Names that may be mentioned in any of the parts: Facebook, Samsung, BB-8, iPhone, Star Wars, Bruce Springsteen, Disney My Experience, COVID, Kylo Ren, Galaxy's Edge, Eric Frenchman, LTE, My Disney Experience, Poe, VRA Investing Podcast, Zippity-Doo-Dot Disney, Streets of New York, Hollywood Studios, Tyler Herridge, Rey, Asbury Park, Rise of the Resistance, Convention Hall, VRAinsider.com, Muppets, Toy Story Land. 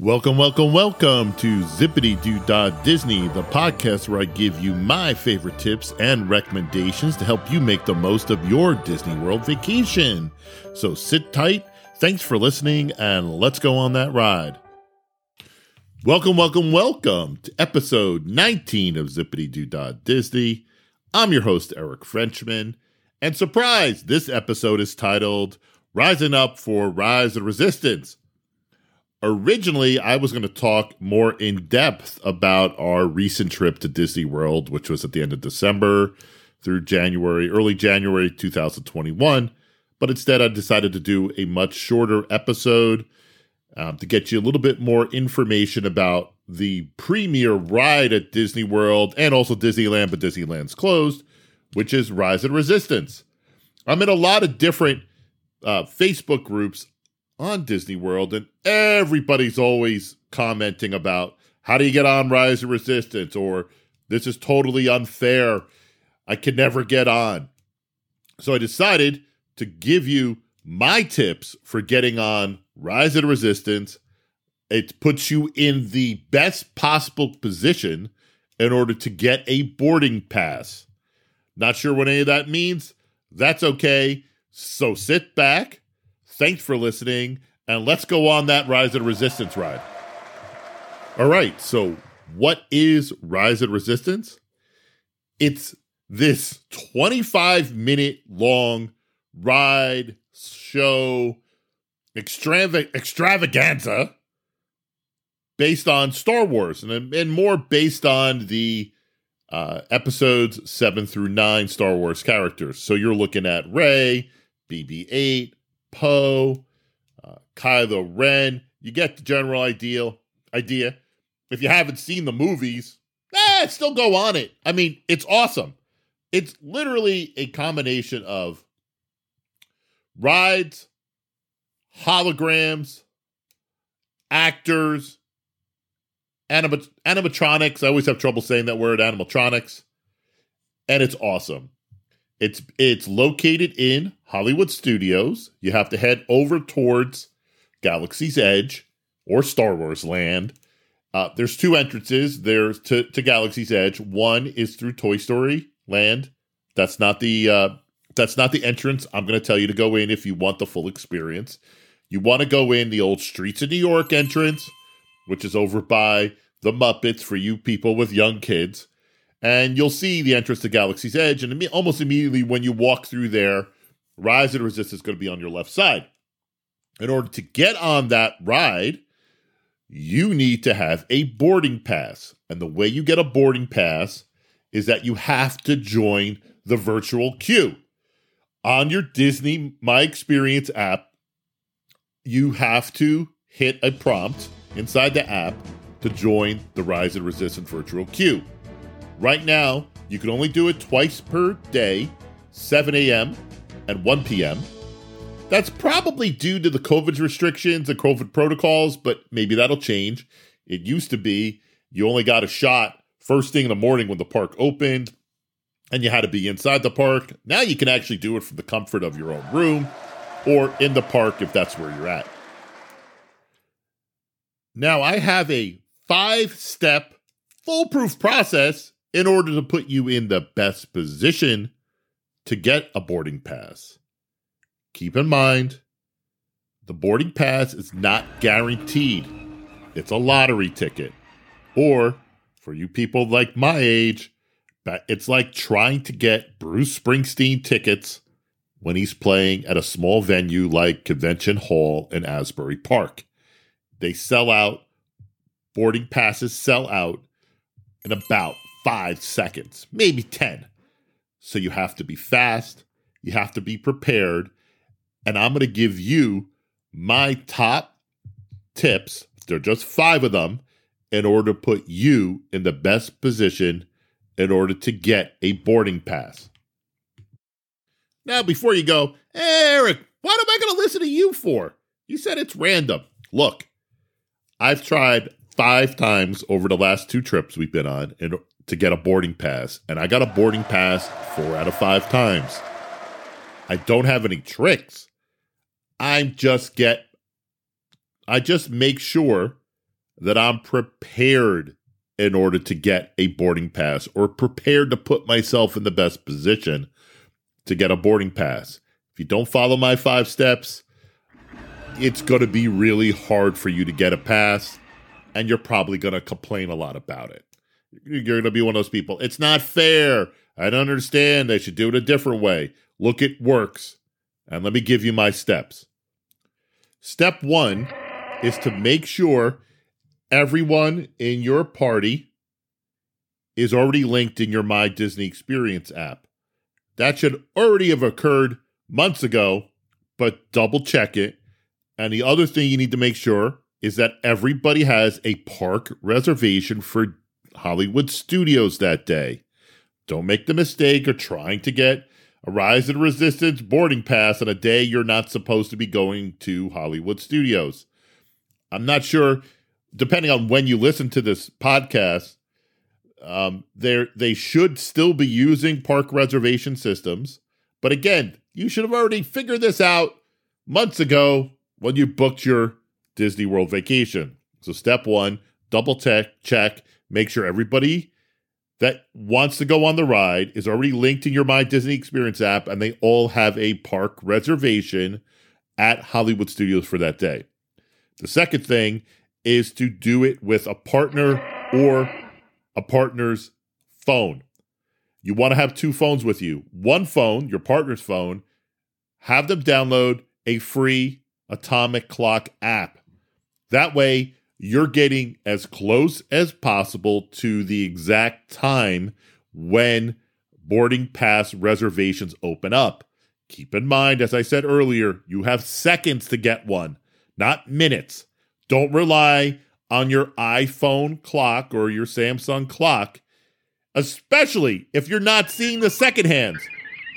Welcome, welcome, welcome to Zippity-Doo-Dot Disney, the podcast where I give you my favorite tips and recommendations to help you make the most of your Disney World vacation. So sit tight, thanks for listening, and let's go on that ride. Welcome, welcome, welcome to episode 19 of Zippity-Doo-Dot Disney. I'm your host, Eric Frenchman, and surprise, this episode is titled Rising Up for Rise of the Resistance. Originally, I was going to talk more in depth about our recent trip to Disney World, which was at the end of December through January, early January 2021. But instead, I decided to do a much shorter episode to get you a little bit more information about the premier ride at Disney World and also Disneyland, but Disneyland's closed, which is Rise of the Resistance. I'm in a lot of different Facebook groups on Disney World, and everybody's always commenting about, how do you get on Rise of Resistance? Or, this is totally unfair, I can never get on. So I decided to give you my tips for getting on Rise of Resistance. It puts you in the best possible position in order to get a boarding pass. Not sure what any of that means? That's okay. So sit back. Thanks for listening, and let's go on that Rise of the Resistance ride. All right, so what is Rise of the Resistance? It's this 25-minute long ride, show, extravaganza based on Star Wars, and more based on the episodes 7 through 9 Star Wars characters. So you're looking at Rey, BB-8, Poe, Kylo Ren. You get the general idea. If you haven't seen the movies, still go on it. I mean, it's awesome. It's literally a combination of rides, holograms, actors, animatronics. I always have trouble saying that word, animatronics. And it's awesome. It's located in Hollywood Studios. You have to head over towards Galaxy's Edge or Star Wars Land. There's two entrances there to Galaxy's Edge. One is through Toy Story Land. That's not the entrance I'm going to tell you to go in if you want the full experience. You want to go in the old Streets of New York entrance, which is over by the Muppets for you people with young kids. And you'll see the entrance to Galaxy's Edge, and almost immediately when you walk through there, Rise of the Resistance is going to be on your left side. In order to get on that ride, you need to have a boarding pass. And the way you get a boarding pass is that you have to join the virtual queue. On your Disney My Experience app, you have to hit a prompt inside the app to join the Rise of the Resistance virtual queue. Right now, you can only do it twice per day, 7 a.m. and 1 p.m. That's probably due to the COVID restrictions and COVID protocols, but maybe that'll change. It used to be you only got a shot first thing in the morning when the park opened, and you had to be inside the park. Now you can actually do it from the comfort of your own room or in the park if that's where you're at. Now, I have a 5-step foolproof process in order to put you in the best position to get a boarding pass. Keep in mind, the boarding pass is not guaranteed. It's a lottery ticket. Or, for you people like my age, it's like trying to get Bruce Springsteen tickets when he's playing at a small venue like Convention Hall in Asbury Park. They sell out. Boarding passes sell out in about 5 seconds, maybe 10. So you have to be fast. You have to be prepared. And I'm going to give you my top tips. There are just 5 of them in order to put you in the best position in order to get a boarding pass. Now, before you go, hey, Eric, what am I going to listen to you for? You said it's random. Look, I've tried 5 times over the last 2 trips we've been on to get a boarding pass. And I got a boarding pass 4 out of 5 times. I don't have any tricks. I just make sure that I'm prepared in order to get a boarding pass, or prepared to put myself in the best position to get a boarding pass. If you don't follow my 5 steps, it's going to be really hard for you to get a pass, and you're probably going to complain a lot about it. You're going to be one of those people. It's not fair. I don't understand. They should do it a different way. Look, it works. And let me give you my steps. Step 1 is to make sure everyone in your party is already linked in your My Disney Experience app. That should already have occurred months ago, but double check it. And the other thing you need to make sure is that everybody has a park reservation for Hollywood Studios that day. Don't make the mistake of trying to get a Rise of the Resistance boarding pass on a day you're not supposed to be going to Hollywood Studios. I'm not sure, depending on when you listen to this podcast, they should still be using park reservation systems. But again, you should have already figured this out months ago when you booked your Disney World vacation. So step 1, double check, make sure everybody that wants to go on the ride is already linked in your My Disney Experience app, and they all have a park reservation at Hollywood Studios for that day. The second thing is to do it with a partner or a partner's phone. You want to have 2 phones with you. One phone, your partner's phone, have them download a free Atomic Clock app. That way, you're getting as close as possible to the exact time when boarding pass reservations open up. Keep in mind, as I said earlier, you have seconds to get one, not minutes. Don't rely on your iPhone clock or your Samsung clock, especially if you're not seeing the second hands.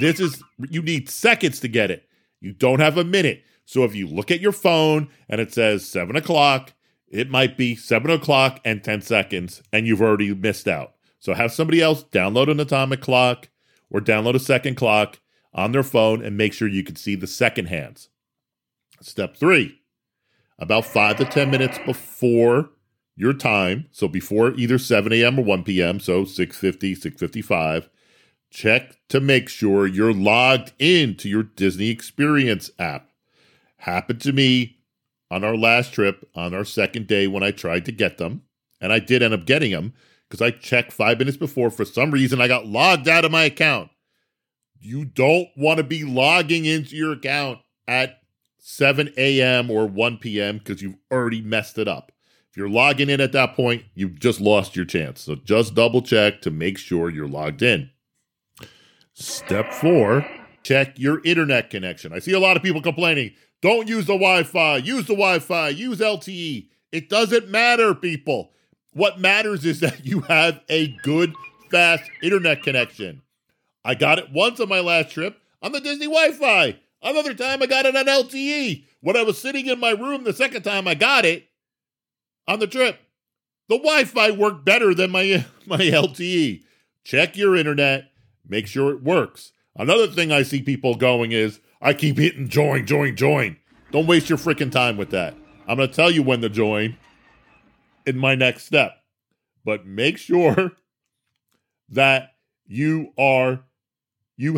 You need seconds to get it. You don't have a minute. So if you look at your phone and it says 7 o'clock, it might be 7 o'clock and 10 seconds, and you've already missed out. So have somebody else download an Atomic Clock or download a second clock on their phone and make sure you can see the second hands. Step 3, about 5 to 10 minutes before your time, so before either 7 a.m. or 1 p.m., so 6:50, 6:55, check to make sure you're logged into your Disney Experience app. Happened to me on our last trip, on our second day when I tried to get them, and I did end up getting them because I checked 5 minutes before. For some reason, I got logged out of my account. You don't want to be logging into your account at 7 a.m. or 1 p.m. because you've already messed it up. If you're logging in at that point, you've just lost your chance. So just double check to make sure you're logged in. Step 4, check your internet connection. I see a lot of people complaining, don't use the Wi-Fi, use the Wi-Fi, use LTE. It doesn't matter, people. What matters is that you have a good, fast internet connection. I got it once on my last trip on the Disney Wi-Fi. Another time I got it on LTE. When I was sitting in my room the second time I got it on the trip, the Wi-Fi worked better than my LTE. Check your internet, make sure it works. Another thing I see people going is, I keep hitting join. Don't waste your freaking time with that. I'm going to tell you when to join in my next step. But make sure that you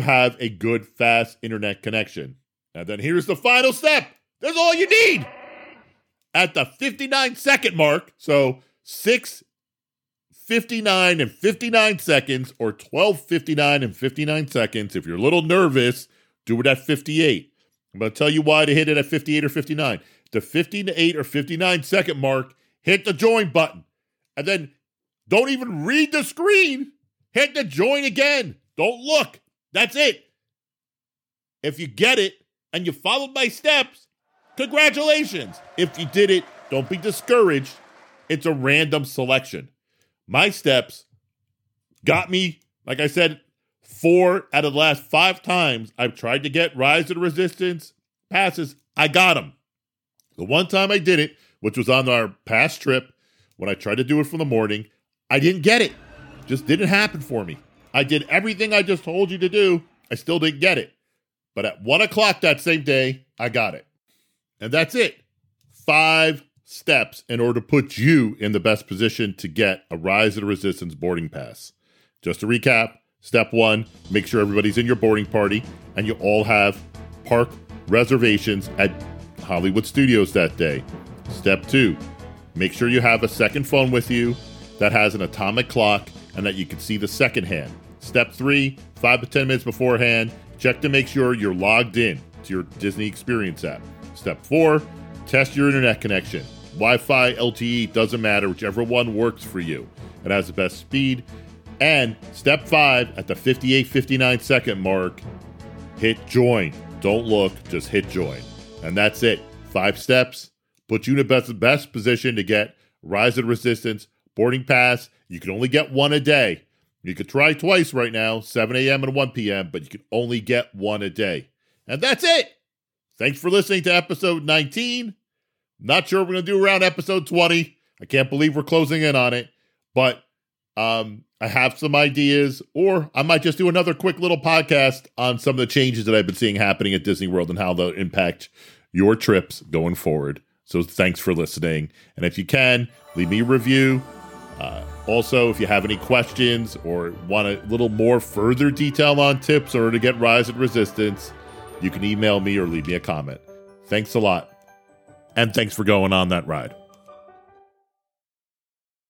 have a good, fast internet connection. And then here's the final step. That's all you need. At the 59-second mark, so 6:59 and 59 seconds, or 12:59 and 59 seconds, if you're a little nervous, do it at 58. I'm going to tell you why to hit it at 58 or 59. The 58 or 59 second mark, hit the join button. And then don't even read the screen. Hit the join again. Don't look. That's it. If you get it and you followed my steps, congratulations. If you did it, don't be discouraged. It's a random selection. My steps got me, like I said, 4 out of the last 5 times I've tried to get Rise of the Resistance passes, I got them. The one time I did it, which was on our past trip, when I tried to do it from the morning, I didn't get it. Just didn't happen for me. I did everything I just told you to do. I still didn't get it. But at 1 o'clock that same day, I got it. And that's it. 5 steps in order to put you in the best position to get a Rise of the Resistance boarding pass. Just to recap, step one, make sure everybody's in your boarding party and you all have park reservations at Hollywood Studios that day. Step two, make sure you have a second phone with you that has an atomic clock and that you can see the second hand. Step three, 5 to 10 minutes beforehand, check to make sure you're logged in to your Disney Experience app. Step four, test your internet connection. Wi-Fi, LTE, doesn't matter, whichever one works for you. It has the best speed. And step five, at the 58, 59 second mark, hit join. Don't look, just hit join. And that's it. 5 steps, put you in the best position to get Rise of the Resistance boarding pass. You can only get one a day. You could try twice right now, 7 a.m. and 1 p.m., but you can only get one a day. And that's it. Thanks for listening to episode 19. Not sure what we're going to do around episode 20. I can't believe we're closing in on it, but I have some ideas, or I might just do another quick little podcast on some of the changes that I've been seeing happening at Disney World and how they'll impact your trips going forward. So thanks for listening. And if you can, leave me a review. Also, if you have any questions or want a little more further detail on tips or to get Rise of the Resistance, you can email me or leave me a comment. Thanks a lot. And thanks for going on that ride.